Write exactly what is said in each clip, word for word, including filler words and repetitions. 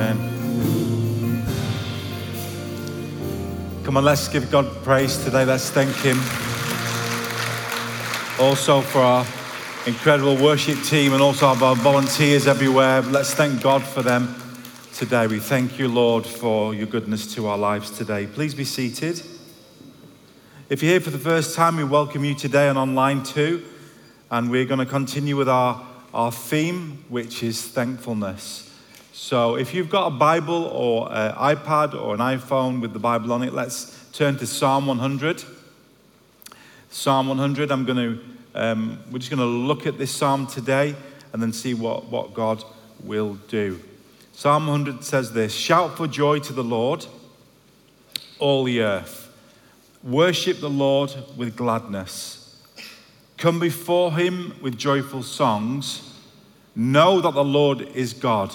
Amen. Come on, let's give God praise today. Let's thank Him. Also for our incredible worship team and also our volunteers everywhere. Let's thank God for them today. We thank you, Lord, for your goodness to our lives today. Please be seated. If you're here for the first time, we welcome you today and online too. And we're going to continue with our, our theme, which is thankfulness. So if you've got a Bible or an iPad or an iPhone with the Bible on it, let's turn to Psalm one hundred. Psalm one hundred, I'm going to, um, we're just going to look at this psalm today and then see what, what God will do. Psalm one hundred says this: "Shout for joy to the Lord, all the earth. Worship the Lord with gladness. Come before him with joyful songs. Know that the Lord is God.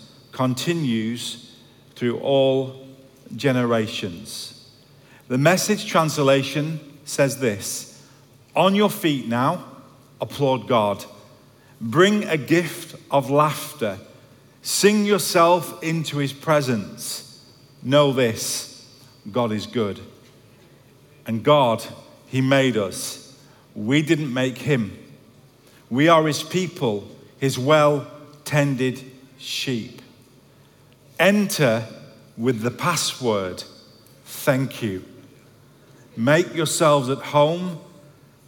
continues through all generations." The Message translation says this: "On your feet now, applaud God. Bring a gift of laughter. Sing yourself into his presence. Know this: God is good. And God, he made us. We didn't make him. We are his people, his well-tended sheep. Enter with the password, thank you. Make yourselves at home,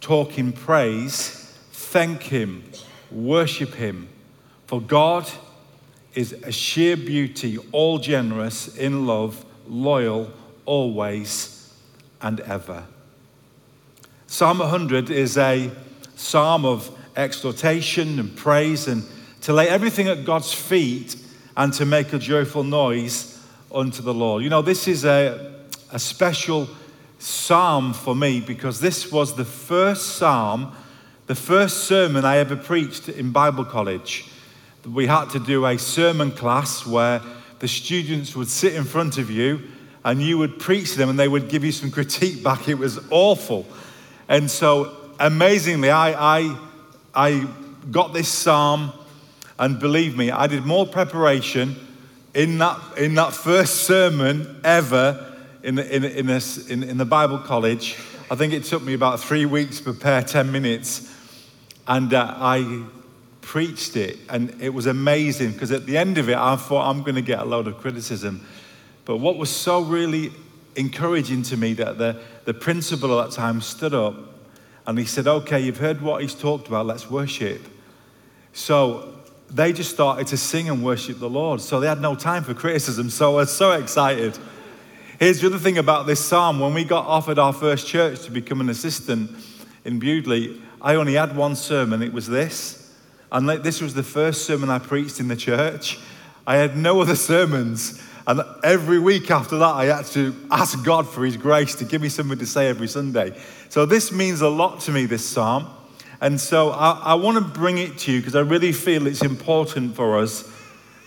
talk in praise, thank him, worship him. For God is a sheer beauty, all generous, in love, loyal, always and ever." Psalm one hundred is a psalm of exhortation and praise, and to lay everything at God's feet and to make a joyful noise unto the Lord. You know, this is a, a special psalm for me because this was the first psalm, the first sermon I ever preached in Bible college. We had to do a sermon class where the students would sit in front of you and you would preach to them and they would give you some critique back. It was awful. And so, amazingly, I, I, I got this psalm, and believe me, I did more preparation in that, in that first sermon ever in the, in, in, this, in, in the Bible college. I think it took me about three weeks to prepare ten minutes. And uh, I preached it, and it was amazing, because at the end of it, I thought, I'm going to get a load of criticism. But what was so really encouraging to me, that the, the principal at that time stood up and he said, "Okay, you've heard what he's talked about, let's worship." So they just started to sing and worship the Lord. So they had no time for criticism, so I was so excited. Here's the other thing about this psalm. When we got offered our first church to become an assistant in Bewdley, I only had one sermon, it was this. And this was the first sermon I preached in the church. I had no other sermons. And every week after that, I had to ask God for his grace to give me something to say every Sunday. So this means a lot to me, this psalm. And so I, I want to bring it to you because I really feel it's important for us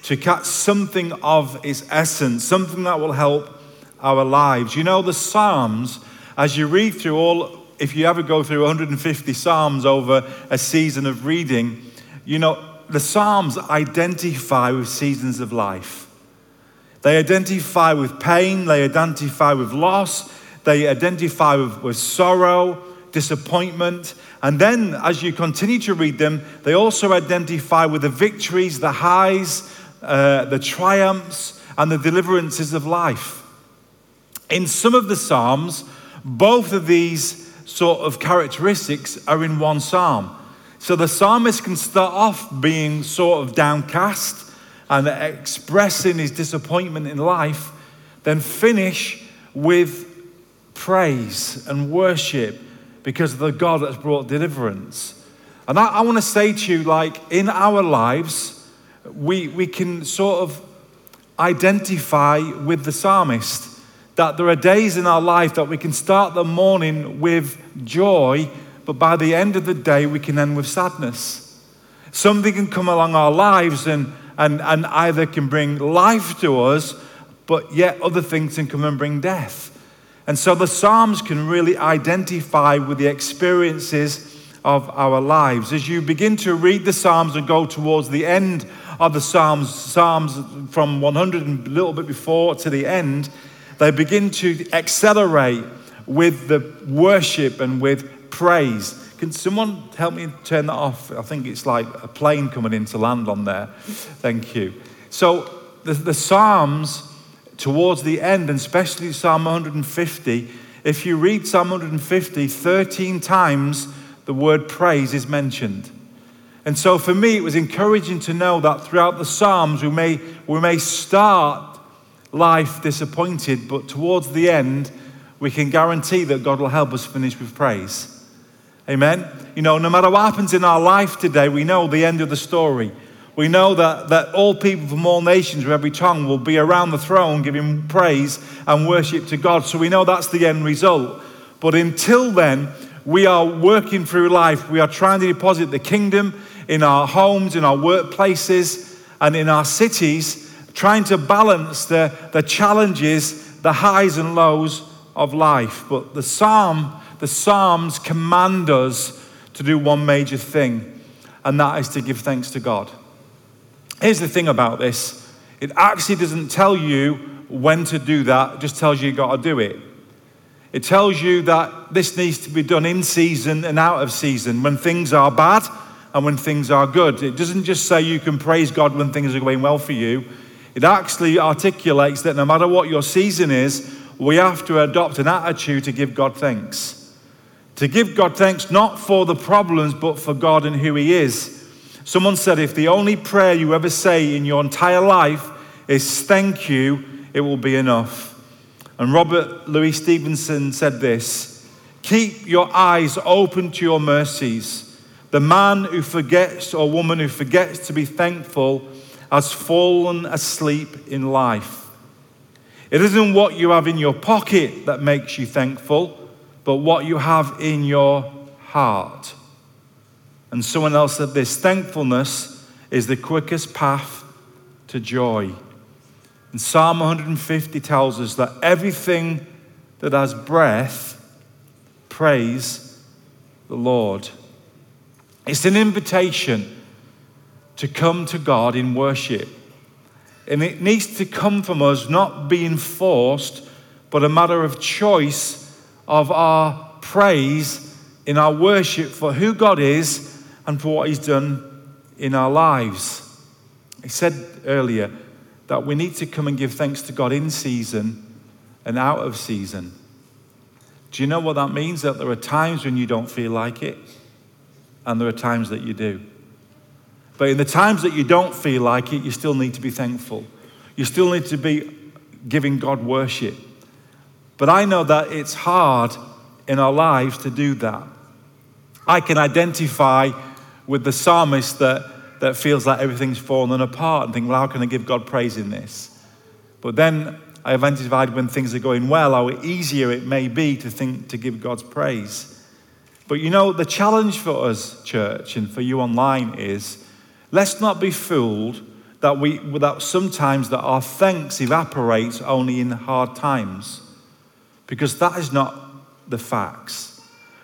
to catch something of its essence, something that will help our lives. You know, the Psalms, as you read through all, if you ever go through one hundred fifty Psalms over a season of reading, you know, the Psalms identify with seasons of life. They identify with pain, they identify with loss, they identify with, with sorrow, disappointment. And then as you continue to read them, they also identify with the victories, the highs, uh, the triumphs, and the deliverances of life. In some of the Psalms, both of these sort of characteristics are in one psalm. So the psalmist can start off being sort of downcast and expressing his disappointment in life, then finish with praise and worship because of the God that's brought deliverance. And I, I want to say to you, like, in our lives, we, we can sort of identify with the psalmist, that there are days in our life that we can start the morning with joy, but by the end of the day, we can end with sadness. Something can come along our lives and, and, and either can bring life to us, but yet other things can come and bring death. And so the Psalms can really identify with the experiences of our lives. As you begin to read the Psalms and go towards the end of the Psalms, Psalms from one hundred and a little bit before to the end, they begin to accelerate with the worship and with praise. Can someone help me turn that off? I think it's like a plane coming in to land on there. Thank you. So the, the Psalms towards the end, and especially Psalm one hundred fifty, if you read Psalm one hundred fifty, thirteen times the word praise is mentioned. And so for me, it was encouraging to know that throughout the Psalms, we may, we may start life disappointed, but towards the end, we can guarantee that God will help us finish with praise. Amen. You know, no matter what happens in our life today, we know the end of the story. We know that, that all people from all nations with every tongue will be around the throne giving praise and worship to God. So we know that's the end result. But until then, we are working through life. We are trying to deposit the kingdom in our homes, in our workplaces, and in our cities, trying to balance the, the challenges, the highs and lows of life. But the psalm The Psalms command us to do one major thing, and that is to give thanks to God. Here's the thing about this. It actually doesn't tell you when to do that. It just tells you you've got to do it. It tells you that this needs to be done in season and out of season, when things are bad and when things are good. It doesn't just say you can praise God when things are going well for you. It actually articulates that no matter what your season is, we have to adopt an attitude to give God thanks. To give God thanks, not for the problems, but for God and who he is. Someone said, if the only prayer you ever say in your entire life is thank you, it will be enough. And Robert Louis Stevenson said this, keep your eyes open to your mercies. The man who forgets or woman who forgets to be thankful has fallen asleep in life. It isn't what you have in your pocket that makes you thankful, but what you have in your heart. And someone else said this, thankfulness is the quickest path to joy. And Psalm one hundred fifty tells us that everything that has breath, praise the Lord. It's an invitation to come to God in worship. And it needs to come from us not being forced, but a matter of choice of our praise in our worship for who God is and for what he's done in our lives. I said earlier that we need to come and give thanks to God in season and out of season. Do you know what that means? That there are times when you don't feel like it, and there are times that you do. But in the times that you don't feel like it, you still need to be thankful. You still need to be giving God worship. But I know that it's hard in our lives to do that. I can identify with the psalmist that, that feels like everything's fallen apart and think, well, how can I give God praise in this? But then I have identified when things are going well, how easier it may be to think to give God's praise. But you know, the challenge for us, church, and for you online is, let's not be fooled that we that sometimes that our thanks evaporates only in hard times. Because that is not the facts.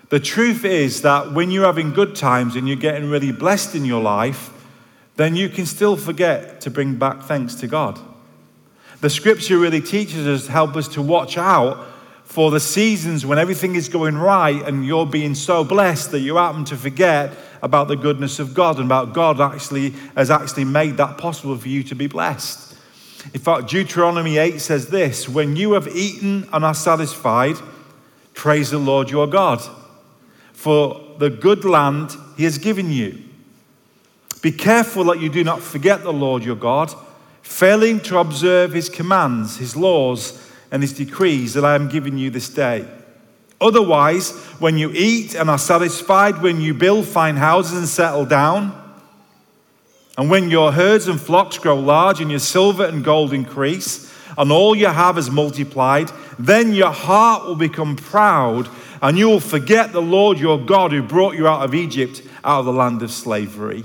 The truth is that when you're having good times and you're getting really blessed in your life, then you can still forget to bring back thanks to God. The scripture really teaches us, help us to watch out for the seasons when everything is going right and you're being so blessed that you happen to forget about the goodness of God and about God actually has actually made that possible for you to be blessed. In fact, Deuteronomy eight says this, when you have eaten and are satisfied, praise the Lord your God for the good land he has given you. Be careful that you do not forget the Lord your God, failing to observe his commands, his laws, and his decrees that I am giving you this day. Otherwise, when you eat and are satisfied, when you build fine houses and settle down, And when your herds and flocks grow large and your silver and gold increase and all you have is multiplied, then your heart will become proud and you will forget the Lord your God who brought you out of Egypt, out of the land of slavery.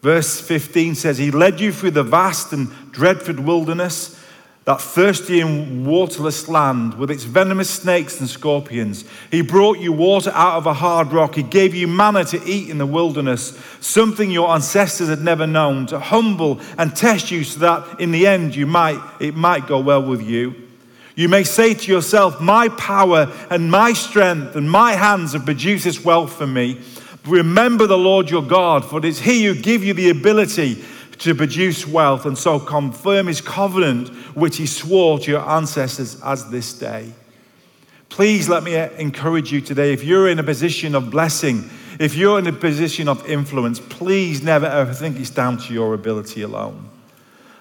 Verse fifteen says, he led you through the vast and dreadful wilderness, that thirsty and waterless land with its venomous snakes and scorpions. He brought you water out of a hard rock. He gave you manna to eat in the wilderness, something your ancestors had never known, to humble and test you so that in the end you might it might go well with you. You may say to yourself, my power and my strength and my hands have produced this wealth for me. Remember the Lord your God, for it is he who gives you the ability to produce wealth and so confirm his covenant which he swore to your ancestors as this day. Please let me encourage you today, if you're in a position of blessing, if you're in a position of influence, please never ever think it's down to your ability alone.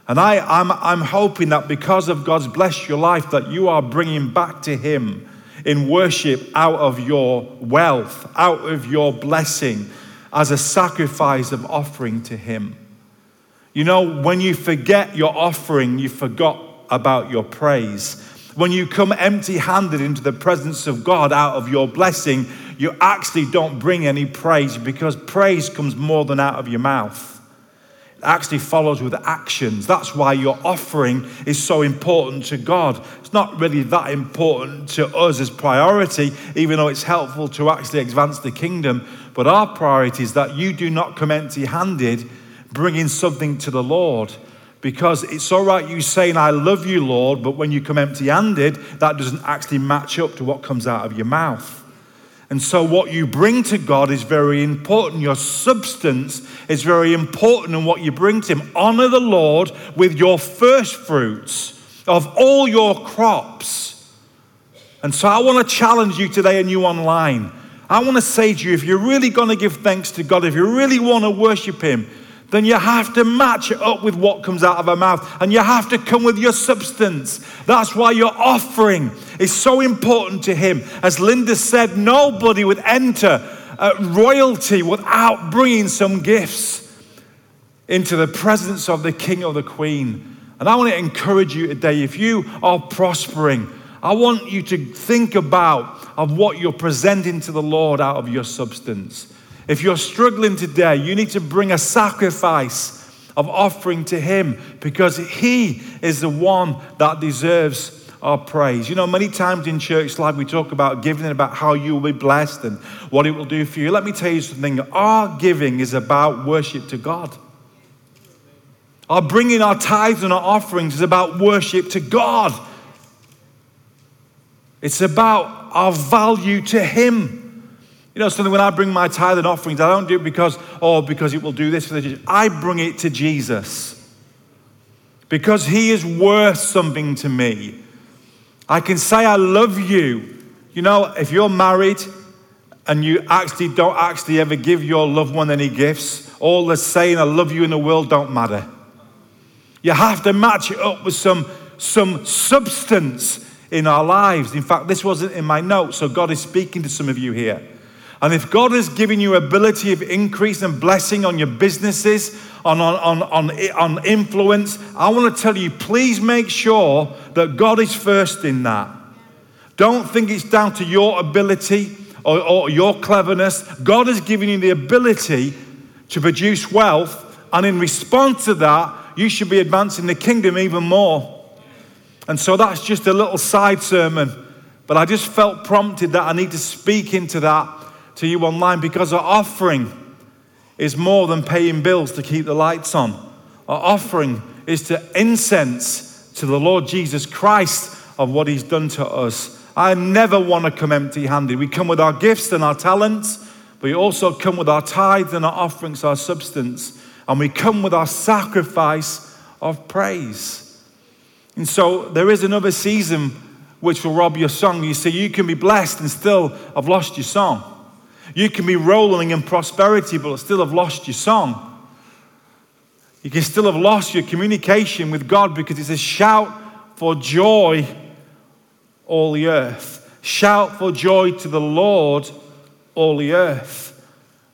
And I, I'm, I'm hoping that because of God's blessed your life, that you are bringing back to him in worship out of your wealth, out of your blessing, as a sacrifice of offering to him. You know, when you forget your offering, you forgot about your praise. When you come empty-handed into the presence of God out of your blessing, you actually don't bring any praise, because praise comes more than out of your mouth. It actually follows with actions. That's why your offering is so important to God. It's not really that important to us as priority, even though it's helpful to actually advance the kingdom. But our priority is that you do not come empty-handed, bringing something to the Lord, because it's all right you saying, I love you, Lord, but when you come empty-handed, that doesn't actually match up to what comes out of your mouth. And so what you bring to God is very important. Your substance is very important in what you bring to him. Honor the Lord with your first fruits of all your crops. And so I want to challenge you today, and you online. I want to say to you, if you're really going to give thanks to God, if you really want to worship him, then you have to match it up with what comes out of our mouth, and you have to come with your substance. That's why your offering is so important to him. As Linda said, nobody would enter uh, royalty without bringing some gifts into the presence of the king or the queen. And I want to encourage you today, if you are prospering, I want you to think about of what you're presenting to the Lord out of your substance. If you're struggling today, you need to bring a sacrifice of offering to him, because he is the one that deserves our praise. You know, many times in church life, we talk about giving and about how you will be blessed and what it will do for you. Let me tell you something. Our giving is about worship to God. Our bringing our tithes and our offerings is about worship to God. It's about our value to him. You know, something when I bring my tithe and offerings, I don't do it because, oh, because it will do this for the church. I bring it to Jesus, because he is worth something to me. I can say, I love you. You know, if you're married and you actually don't actually ever give your loved one any gifts, all the saying, I love you in the world, don't matter. You have to match it up with some, some substance in our lives. In fact, this wasn't in my notes, so God is speaking to some of you here. And if God has given you ability of increase and blessing on your businesses, on, on, on, on, on influence, I want to tell you, please make sure that God is first in that. Don't think it's down to your ability or, or your cleverness. God has given you the ability to produce wealth, and in response to that, you should be advancing the kingdom even more. And so that's just a little side sermon, but I just felt prompted that I need to speak into that to you online, because our offering is more than paying bills to keep the lights on. Our offering is to incense to the Lord Jesus Christ of what he's done to us. I never want to come empty-handed. We come with our gifts and our talents, but we also come with our tithes and our offerings, our substance, and we come with our sacrifice of praise. And so there is another season which will rob your song. You see, you can be blessed and still have lost your song. You can be rolling in prosperity, but still have lost your song. You can still have lost your communication with God, because it's a shout for joy, all the earth. Shout for joy to the Lord, all the earth.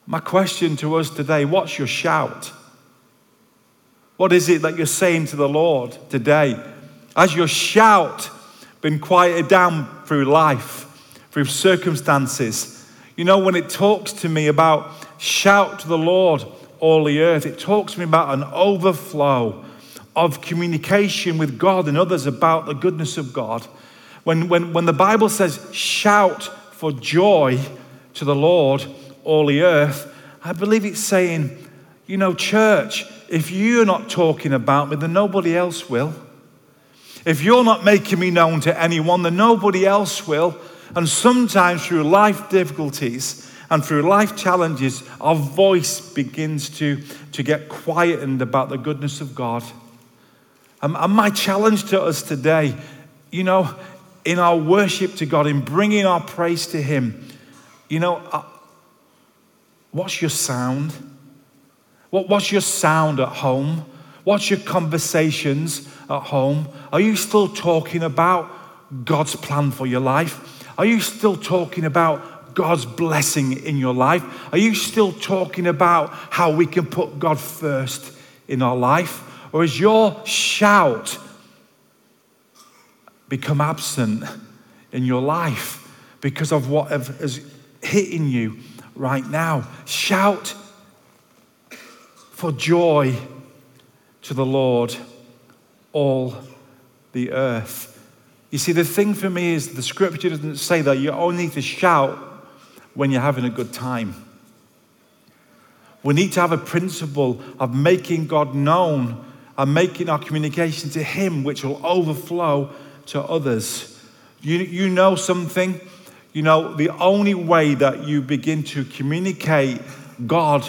My question to us today, what's your shout? What is it that you're saying to the Lord today? Has your shout been quieted down through life, through circumstances? You know, when it talks to me about shout to the Lord, all the earth, it talks to me about an overflow of communication with God and others about the goodness of God. When, when, when the Bible says, shout for joy to the Lord, all the earth, I believe it's saying, you know, church, if you're not talking about me, then nobody else will. If you're not making me known to anyone, then nobody else will. And sometimes through life difficulties and through life challenges, our voice begins to, to get quietened about the goodness of God. And, and my challenge to us today, you know, in our worship to God, in bringing our praise to Him, you know, uh, what's your sound? What, what's your sound at home? What's your conversations at home? Are you still talking about God's plan for your life? Are you still talking about God's blessing in your life? Are you still talking about how we can put God first in our life? Or has your shout become absent in your life because of what is hitting you right now? Shout for joy to the Lord, all the earth. You see, the thing for me is the scripture doesn't say that you only need to shout when you're having a good time. We need to have a principle of making God known and making our communication to Him, which will overflow to others. You, you know something? You know, the only way that you begin to communicate God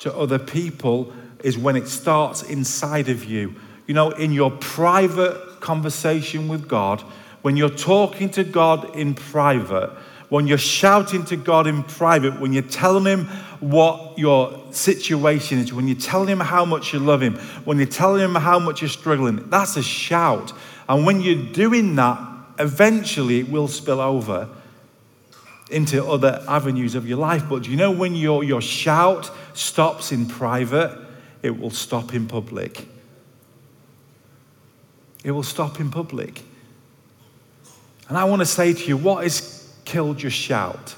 to other people is when it starts inside of you. You know, in your private conversation with God, when you're talking to God in private, when you're shouting to God in private, when you're telling Him what your situation is, when you're telling Him how much you love Him, when you're telling Him how much you're struggling, that's a shout. And when you're doing that, eventually it will spill over into other avenues of your life. But do you know when your, your shout stops in private, it will stop in public. It will stop in public. And I want to say to you, what is killed your shout?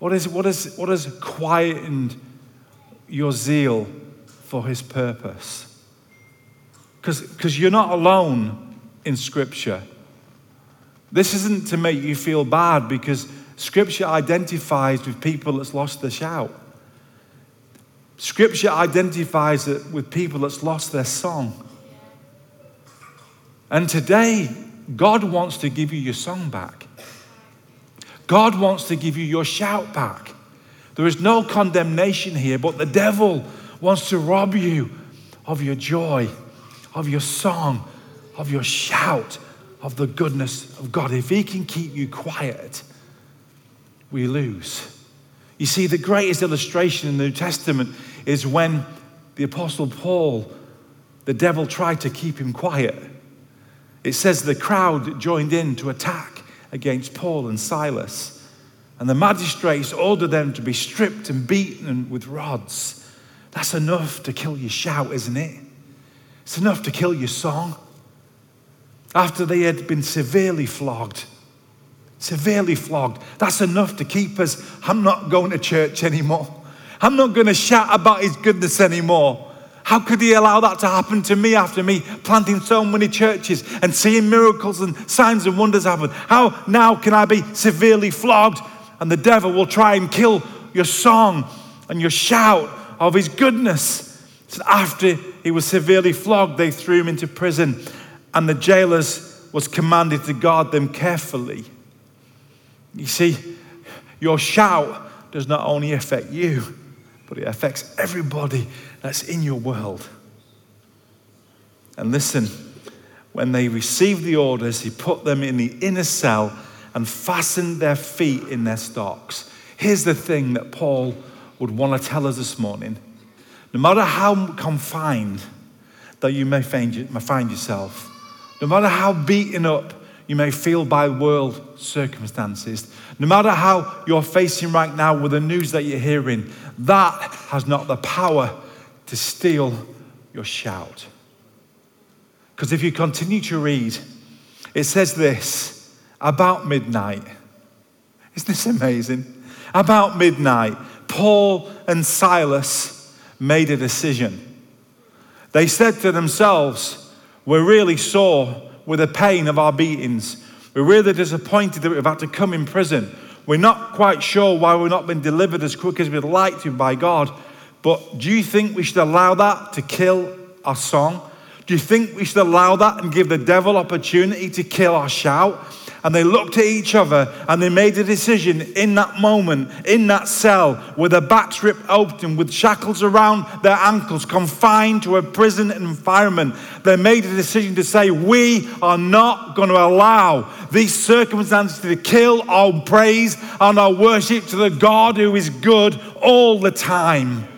What is what is what has quietened your zeal for His purpose? Because because you're not alone in Scripture. This isn't to make you feel bad, because Scripture identifies with people that's lost their shout. Scripture identifies it with people that's lost their song. And today, God wants to give you your song back. God wants to give you your shout back. There is no condemnation here, but the devil wants to rob you of your joy, of your song, of your shout, of the goodness of God. If he can keep you quiet, we lose. You see, the greatest illustration in the New Testament is when the Apostle Paul, the devil tried to keep him quiet. It says the crowd joined in to attack against Paul and Silas, and the magistrates ordered them to be stripped and beaten with rods. That's enough to kill your shout, isn't it? It's enough to kill your song. After they had been severely flogged, severely flogged, that's enough to keep us, I'm not going to church anymore. I'm not going to shout about His goodness anymore. How could He allow that to happen to me after me planting so many churches and seeing miracles and signs and wonders happen? How now can I be severely flogged? And the devil will try and kill your song and your shout of His goodness. So after he was severely flogged, they threw him into prison, and the jailers was commanded to guard them carefully. You see, your shout does not only affect you, but it affects everybody that's in your world. And listen, when they received the orders, he put them in the inner cell and fastened their feet in their stocks. Here's the thing that Paul would want to tell us this morning. No matter how confined that you may find yourself, no matter how beaten up you may feel by world circumstances, no matter how you're facing right now with the news that you're hearing, that has not the power to steal your shout. Because if you continue to read, it says this, about midnight. Isn't this amazing? About midnight, Paul and Silas made a decision. They said to themselves, we're really sore with the pain of our beatings. We're really disappointed that we've had to come in prison. We're not quite sure why we've not been delivered as quick as we'd like to by God. But do you think we should allow that to kill our song? Do you think we should allow that and give the devil opportunity to kill our shout? And they looked at each other and they made a decision in that moment, in that cell, with their backs ripped open, with shackles around their ankles, confined to a prison environment. They made a decision to say, we are not going to allow these circumstances to kill our praise and our worship to the God who is good all the time.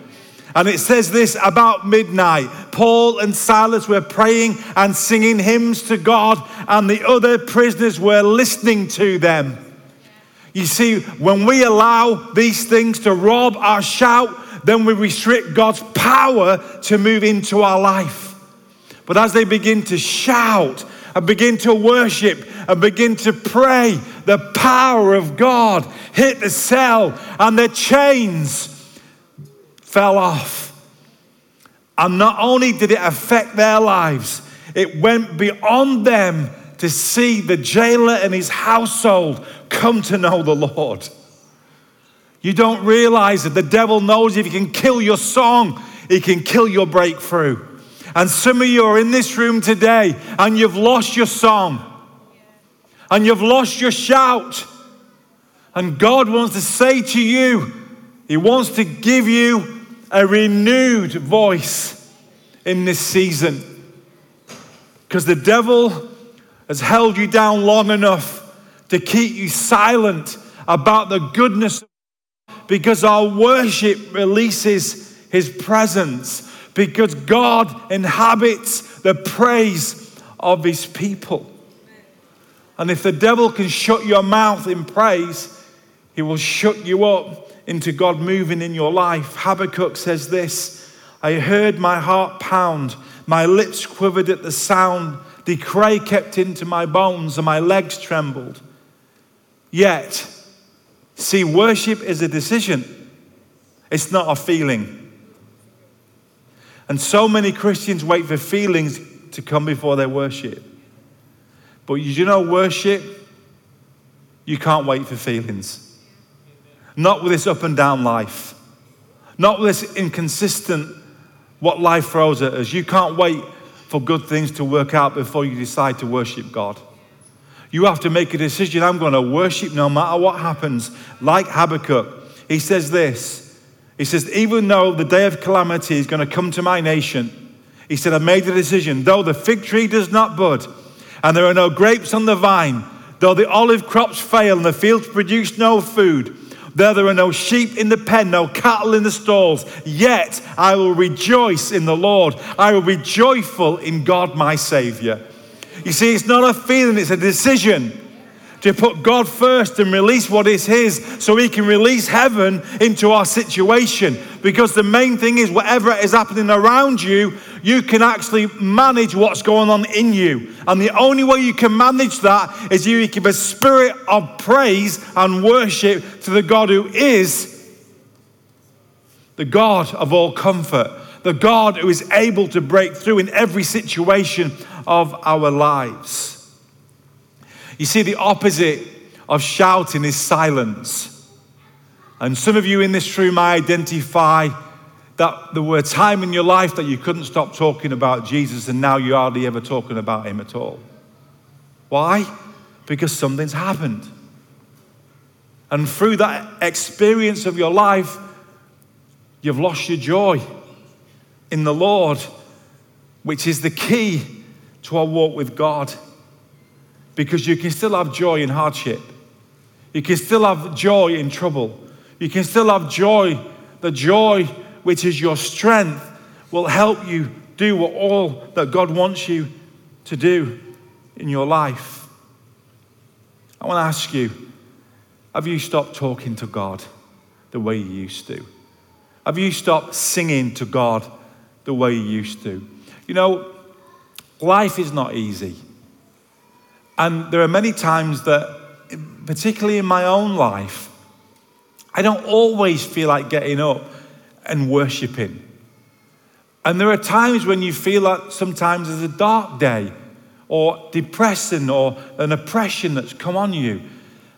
And it says this, about midnight, Paul and Silas were praying and singing hymns to God, and the other prisoners were listening to them. You see, when we allow these things to rob our shout, then we restrict God's power to move into our life. But as they begin to shout and begin to worship and begin to pray, the power of God hit the cell and the chains fell off. And not only did it affect their lives, it went beyond them to see the jailer and his household come to know the Lord. You don't realize that the devil knows if he can kill your song, he can kill your breakthrough. And some of you are in this room today and you've lost your song and you've lost your shout. And God wants to say to you, He wants to give you a renewed voice in this season, because the devil has held you down long enough to keep you silent about the goodness of God, because our worship releases his presence, because God inhabits the praise of his people. And if the devil can shut your mouth in praise, he will shut you up into God moving in your life. Habakkuk says this, I heard my heart pound, my lips quivered at the sound, decay kept into my bones and my legs trembled. Yet, see, worship is a decision. It's not a feeling. And so many Christians wait for feelings to come before they worship. But you know worship, you can't wait for feelings. Not with this up and down life. Not with this inconsistent what life throws at us. You can't wait for good things to work out before you decide to worship God. You have to make a decision. I'm going to worship no matter what happens. Like Habakkuk, he says this. He says, even though the day of calamity is going to come to my nation, he said, I made a decision. Though the fig tree does not bud and there are no grapes on the vine, though the olive crops fail and the fields produce no food, though there are no sheep in the pen, no cattle in the stalls, yet I will rejoice in the Lord. I will be joyful in God my Saviour. You see, it's not a feeling, it's a decision to put God first and release what is his, so he can release heaven into our situation. Because the main thing is, whatever is happening around you, you can actually manage what's going on in you. And the only way you can manage that is you keep a spirit of praise and worship to the God who is the God of all comfort, the God who is able to break through in every situation of our lives. You see, the opposite of shouting is silence. And some of you in this room, I identify that there were a time in your life that you couldn't stop talking about Jesus, and now you're hardly ever talking about him at all. Why? Because something's happened. And through that experience of your life, you've lost your joy in the Lord, which is the key to our walk with God. Because you can still have joy in hardship. You can still have joy in trouble. You can still have joy. The joy, which is your strength, will help you do all that God wants you to do in your life. I want to ask you, have you stopped talking to God the way you used to? Have you stopped singing to God the way he used to. You know, life is not easy. And there are many times that, particularly in my own life, I don't always feel like getting up and worshiping. And there are times when you feel like sometimes there's a dark day or depression or an oppression that's come on you.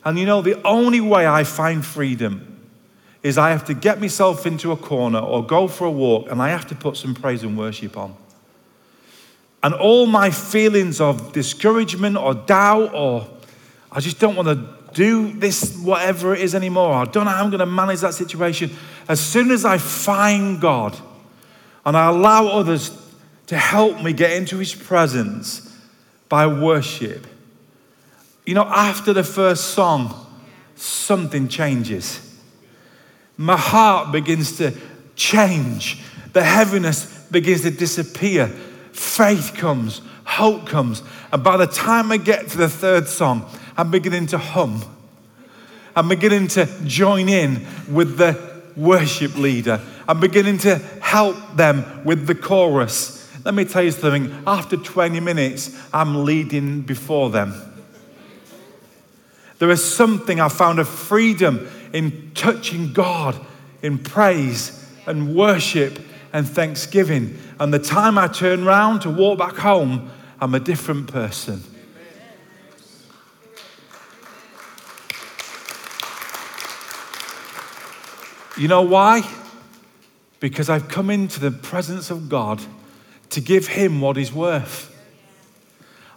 And you know, the only way I find freedom is I have to get myself into a corner or go for a walk, and I have to put some praise and worship on. And all my feelings of discouragement or doubt, or I just don't want to do this, whatever it is anymore, I don't know how I'm going to manage that situation. As soon as I find God and I allow others to help me get into his presence by worship, you know, after the first song, something changes. My heart begins to change. The heaviness begins to disappear. Faith comes, hope comes. And by the time I get to the third song, I'm beginning to hum. I'm beginning to join in with the worship leader. I'm beginning to help them with the chorus. Let me tell you something. After twenty minutes, I'm leading before them. There is something I found of freedom in touching God in praise and worship and thanksgiving. And the time I turn round to walk back home, I'm a different person. You know why? Because I've come into the presence of God to give him what he's worth.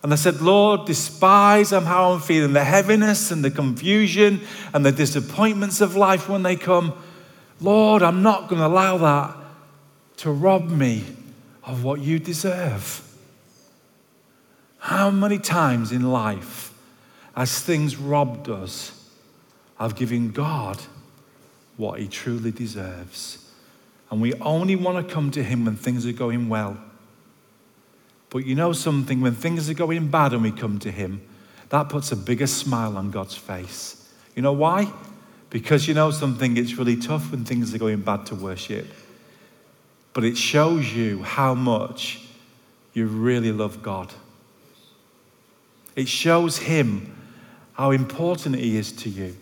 And I said, Lord, despise them how I'm feeling, the heaviness and the confusion and the disappointments of life when they come. Lord, I'm not going to allow that to rob me of what you deserve. How many times in life has things robbed us of giving God what he truly deserves? And we only want to come to him when things are going well. But you know something, when things are going bad and we come to him, that puts a bigger smile on God's face. You know why? Because you know something, it's really tough when things are going bad to worship. But it shows you how much you really love God. It shows him how important he is to you.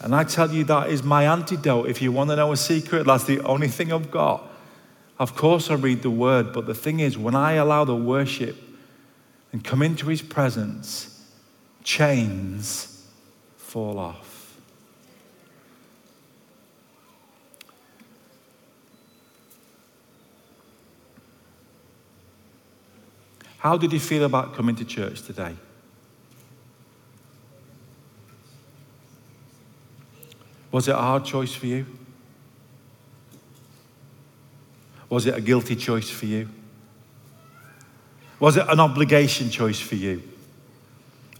And I tell you, that is my antidote. If you want to know a secret, that's the only thing I've got. Of course I read the word, but the thing is, when I allow the worship and come into his presence, chains fall off. How did you feel about coming to church today? Was it a hard choice for you? Was it a guilty choice for you? Was it an obligation choice for you?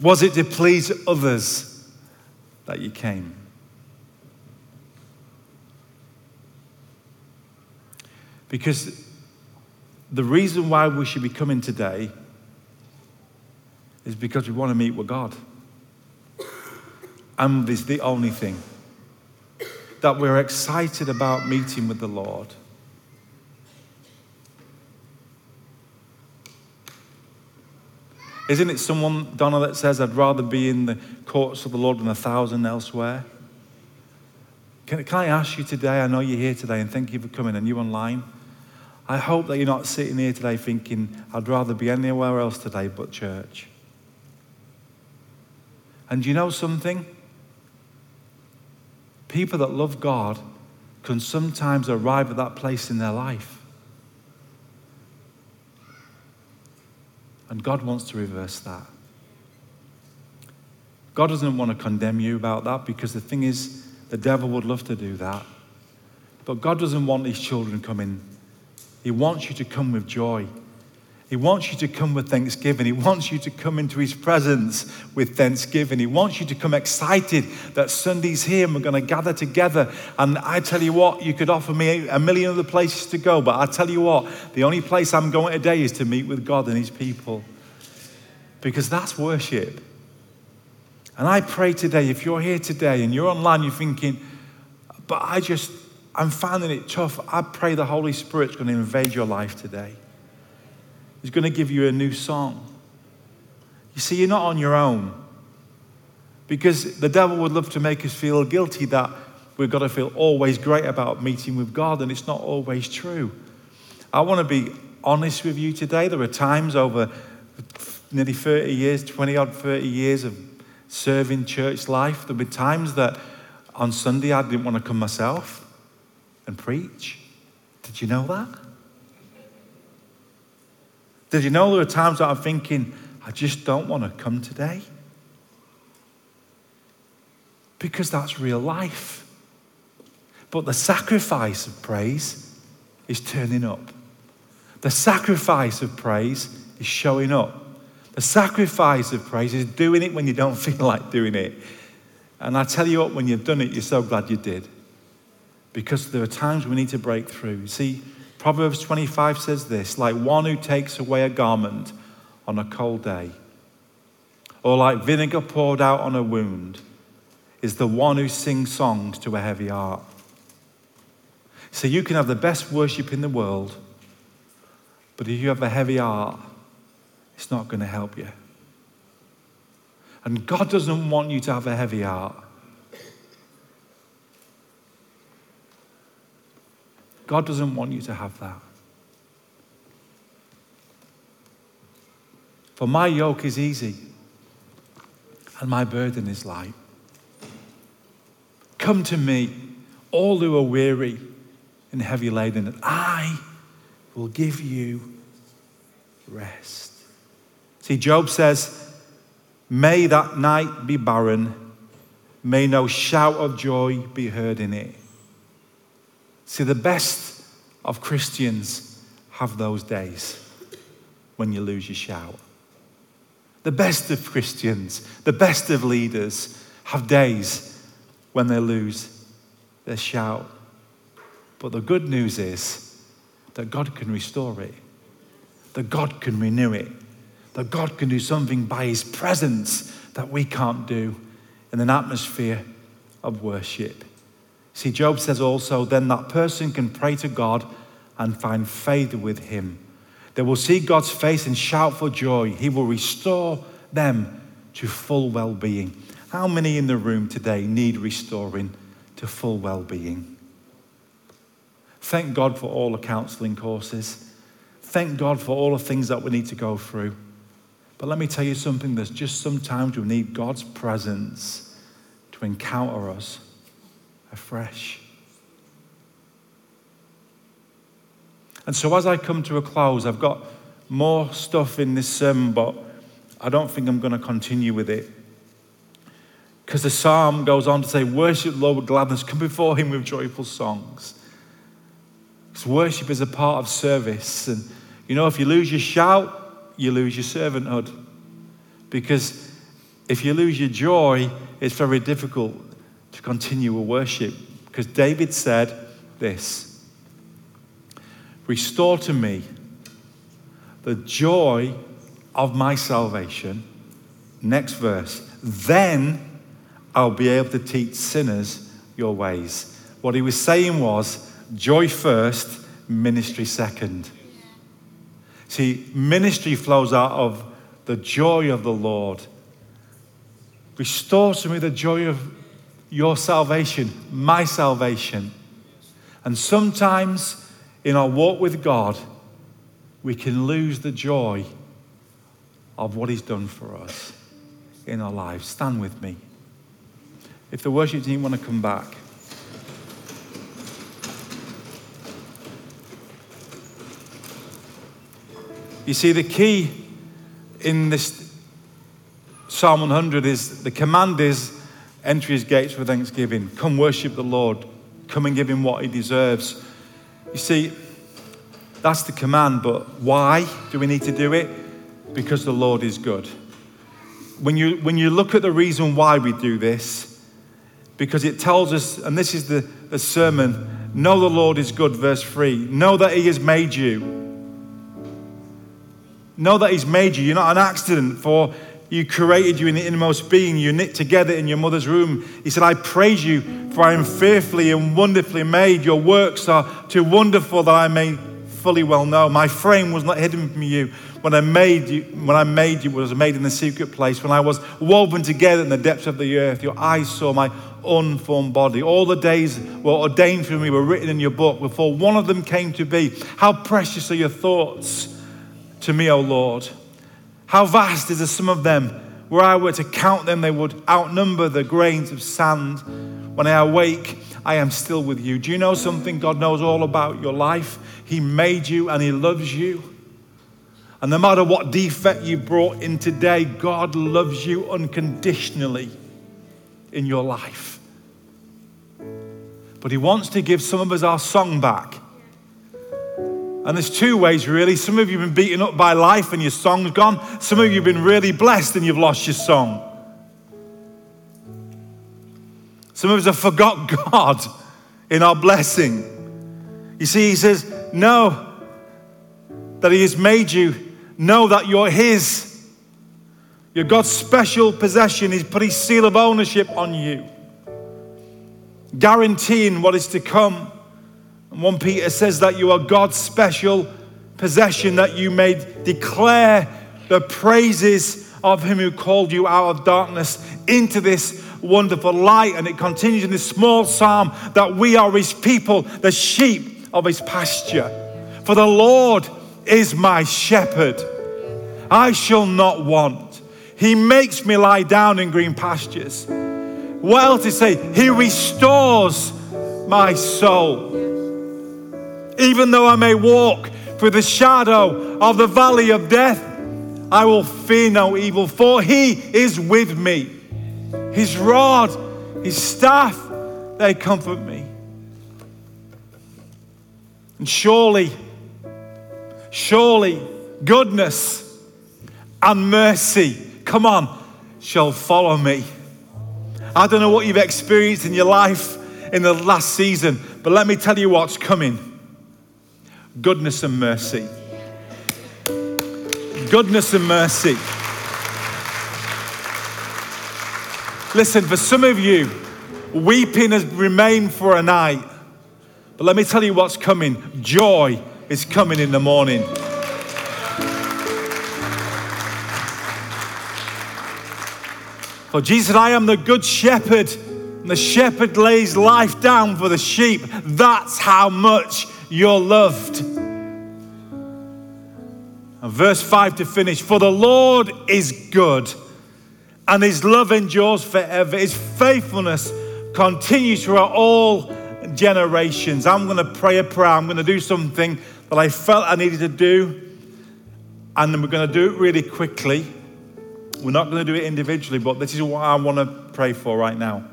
Was it to please others that you came? Because the reason why we should be coming today is because we want to meet with God. And it's the only thing that we're excited about, meeting with the Lord. Isn't it someone, Donna, that says, I'd rather be in the courts of the Lord than a thousand elsewhere? Can, can I ask you today, I know you're here today, and thank you for coming, and you online. I hope that you're not sitting here today thinking, I'd rather be anywhere else today but church. And you know something? People that love God can sometimes arrive at that place in their life. And God wants to reverse that. God doesn't want to condemn you about that, because the thing is, the devil would love to do that. But God doesn't want his children coming. He wants you to come with joy. He wants you to come with thanksgiving. He wants you to come into his presence with thanksgiving. He wants you to come excited that Sunday's here and we're going to gather together. And I tell you what, you could offer me a million other places to go, but I tell you what, the only place I'm going today is to meet with God and his people. Because that's worship. And I pray today, if you're here today and you're online, you're thinking, but I just, I'm finding it tough. I pray the Holy Spirit's going to invade your life today. He's going to give you a new song. You see, you're not on your own. Because the devil would love to make us feel guilty that we've got to feel always great about meeting with God, and it's not always true. I want to be honest with you today. There are times over nearly thirty years, twenty odd thirty years of serving church life, there'll be times that on Sunday I didn't want to come myself and preach. Did you know that? Did you know there are times that I'm thinking, I just don't want to come today? Because that's real life. But the sacrifice of praise is turning up. The sacrifice of praise is showing up. The sacrifice of praise is doing it when you don't feel like doing it. And I tell you what, when you've done it, you're so glad you did. Because there are times we need to break through. See, Proverbs twenty-five says this, like one who takes away a garment on a cold day, or like vinegar poured out on a wound, is the one who sings songs to a heavy heart. So you can have the best worship in the world, but if you have a heavy heart, it's not going to help you. And God doesn't want you to have a heavy heart. God doesn't want you to have that. For my yoke is easy, and my burden is light. Come to me, all who are weary and heavy laden, and I will give you rest. See, Job says, may that night be barren, may no shout of joy be heard in it. See, the best of Christians have those days when you lose your shout. The best of Christians, the best of leaders have days when they lose their shout. But the good news is that God can restore it, that God can renew it, that God can do something by his presence that we can't do in an atmosphere of worship. See, Job says also, then that person can pray to God and find favor with him. They will see God's face and shout for joy. He will restore them to full well-being. How many in the room today need restoring to full well-being? Thank God for all the counseling courses. Thank God for all the things that we need to go through. But let me tell you something, there's just sometimes we need God's presence to encounter us afresh. And so as I come to a close, I've got more stuff in this sermon, but I don't think I'm going to continue with it. Because the psalm goes on to say, worship the Lord with gladness, come before him with joyful songs. Because worship is a part of service. And you know, if you lose your shout, you lose your servanthood. Because if you lose your joy, it's very difficult to continue a worship. Because David said this, restore to me the joy of my salvation. Next verse. Then I'll be able to teach sinners your ways. What he was saying was, joy first, ministry second. See, ministry flows out of the joy of the Lord. Restore to me the joy of your salvation, my salvation. And sometimes in our walk with God, we can lose the joy of what he's done for us in our lives. Stand with me. If the worship team want to come back. You see, the key in this Psalm one hundred is, the command is, enter his gates with thanksgiving. Come worship the Lord. Come and give him what he deserves. You see, that's the command, but why do we need to do it? Because the Lord is good. When you, when you look at the reason why we do this, because it tells us, and this is the, the sermon, know the Lord is good, verse three. Know that he has made you. Know that he's made you. You're not an accident, for You created you in the innermost being. You knit together in your mother's womb. He said, I praise you, for I am fearfully and wonderfully made. Your works are too wonderful that I may fully well know. My frame was not hidden from you when I made you. When I made you, was made in the secret place. When I was woven together in the depths of the earth, your eyes saw my unformed body. All the days were ordained for me, were written in your book before one of them came to be. How precious are your thoughts to me, O Lord. How vast is the sum of them. Were I were to count them, they would outnumber the grains of sand. When I awake, I am still with you. Do you know something? God knows all about your life. He made you and he loves you. And no matter what defect you brought in today, God loves you unconditionally in your life. But he wants to give some of us our song back. And there's two ways, really. Some of you have been beaten up by life and your song's gone. Some of you have been really blessed and you've lost your song. Some of us have forgot God in our blessing. You see, he says, know that he has made you. Know that you're his. You're God's special possession. He's put his seal of ownership on you, guaranteeing what is to come. First Peter says that you are God's special possession, that you may declare the praises of him who called you out of darkness into this wonderful light. And it continues in this small psalm that we are his people, the sheep of his pasture. For the Lord is my shepherd. I shall not want. He makes me lie down in green pastures. What else does he say? He restores my soul. Even though I may walk through the shadow of the valley of death, I will fear no evil, for he is with me. His rod, his staff, they comfort me. And surely, surely goodness and mercy, come on, shall follow me. I don't know what you've experienced in your life in the last season, but let me tell you what's coming. Goodness and mercy. Goodness and mercy. Listen, for some of you, weeping has remained for a night. But let me tell you what's coming. Joy is coming in the morning. For Jesus, I am the good shepherd. And the shepherd lays life down for the sheep. That's how much you're loved. And verse five to finish. For the Lord is good, and his love endures forever. His faithfulness continues throughout all generations. I'm going to pray a prayer. I'm going to do something that I felt I needed to do. And then we're going to do it really quickly. We're not going to do it individually, but this is what I want to pray for right now.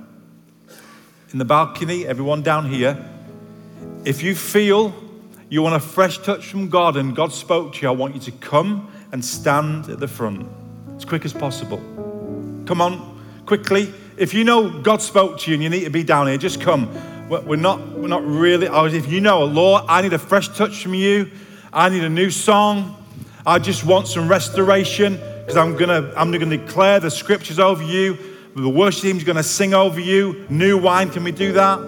In the balcony, everyone down here, if you feel you want a fresh touch from God and God spoke to you, I want you to come and stand at the front as quick as possible. Come on, quickly. If you know God spoke to you and you need to be down here, just come. We're not, we're not really, if you know, Lord, I need a fresh touch from you. I need a new song. I just want some restoration, because I'm gonna, I'm gonna declare the scriptures over you. The worship team's gonna sing over you. New wine, can we do that?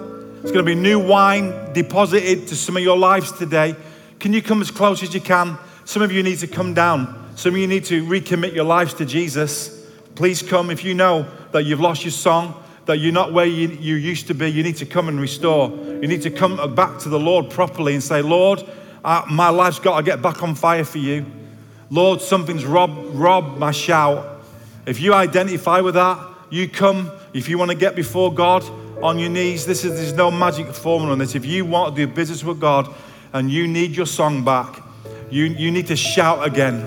It's going to be new wine deposited to some of your lives today. Can you come as close as you can? Some of you need to come down. Some of you need to recommit your lives to Jesus. Please come. If you know that you've lost your song, that you're not where you, you used to be, you need to come and restore. You need to come back to the Lord properly and say, Lord, I, my life's got to get back on fire for you. Lord, something's robbed, robbed my shout. If you identify with that, you come. If you want to get before God, on your knees. This is, there's no magic formula on this. If you want to do business with God and you need your song back, you, you need to shout again,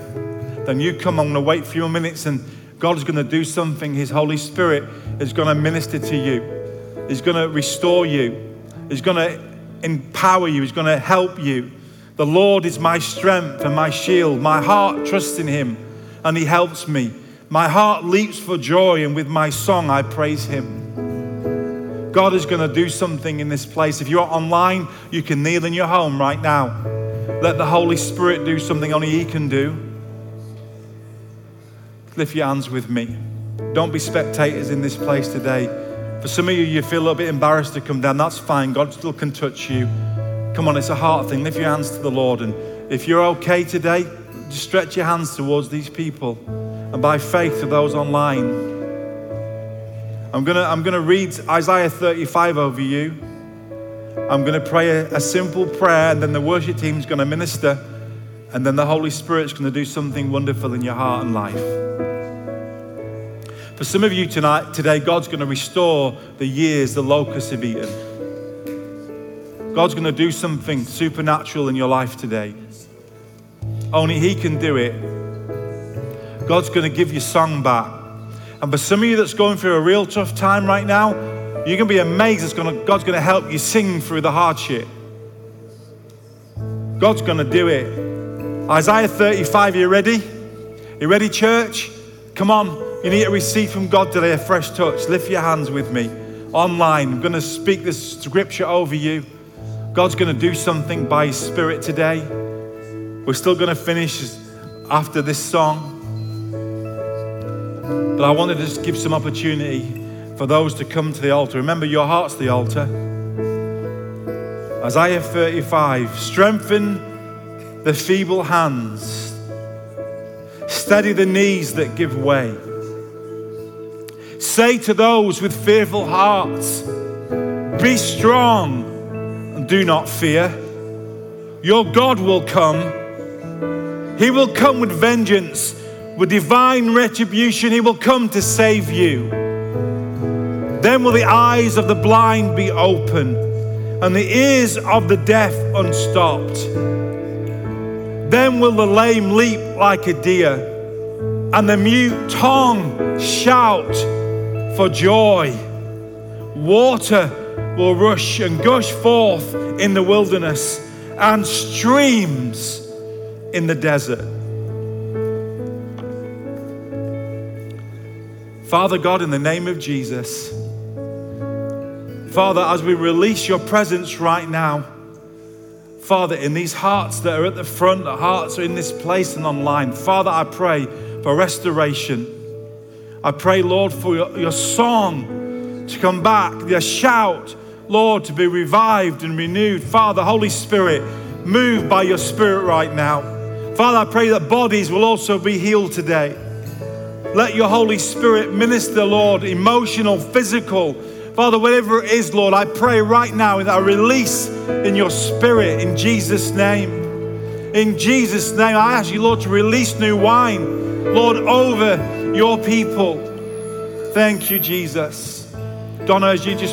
then you come. I'm going to wait a few minutes and God is going to do something. His Holy Spirit is going to minister to you. He's going to restore you. He's going to empower you. He's going to help you. The Lord is my strength and my shield. My heart trusts in him and he helps me. My heart leaps for joy, and with my song I praise him. God is going to do something in this place. If you're online, you can kneel in your home right now. Let the Holy Spirit do something only he can do. Lift your hands with me. Don't be spectators in this place today. For some of you, you feel a little bit embarrassed to come down. That's fine. God still can touch you. Come on, it's a heart thing. Lift your hands to the Lord. And if you're okay today, just stretch your hands towards these people. And by faith to those online, I'm gonna, I'm gonna read Isaiah thirty-five over you. I'm gonna pray a, a simple prayer, and then the worship team's gonna minister, and then the Holy Spirit's gonna do something wonderful in your heart and life. For some of you tonight, today, God's gonna restore the years the locusts have eaten. God's gonna do something supernatural in your life today. Only He can do it. God's gonna give your song back. And for some of you that's going through a real tough time right now, you're going to be amazed. It's going to, God's going to help you sing through the hardship. God's going to do it. Isaiah thirty-five, are you ready? You ready, church? Come on. You need to receive from God today a fresh touch. Lift your hands with me. Online, I'm going to speak this scripture over you. God's going to do something by His Spirit today. We're still going to finish after this song. But I wanted to just give some opportunity for those to come to the altar. Remember, your heart's the altar. Isaiah thirty-five, strengthen the feeble hands. Steady the knees that give way. Say to those with fearful hearts, be strong and do not fear. Your God will come. He will come with vengeance. With divine retribution, He will come to save you. Then will the eyes of the blind be open and the ears of the deaf unstopped. Then will the lame leap like a deer and the mute tongue shout for joy. Water will rush and gush forth in the wilderness and streams in the desert. Father God, in the name of Jesus, Father, as we release your presence right now, Father, in these hearts that are at the front, the hearts are in this place and online, Father, I pray for restoration. I pray, Lord, for your, your song to come back, your shout, Lord, to be revived and renewed. Father, Holy Spirit, move by your Spirit right now. Father, I pray that bodies will also be healed today. Let your Holy Spirit minister, Lord, emotional, physical. Father, whatever it is, Lord, I pray right now that I release in your Spirit in Jesus' name. In Jesus' name, I ask you, Lord, to release new wine, Lord, over your people. Thank you, Jesus. Donna, as you just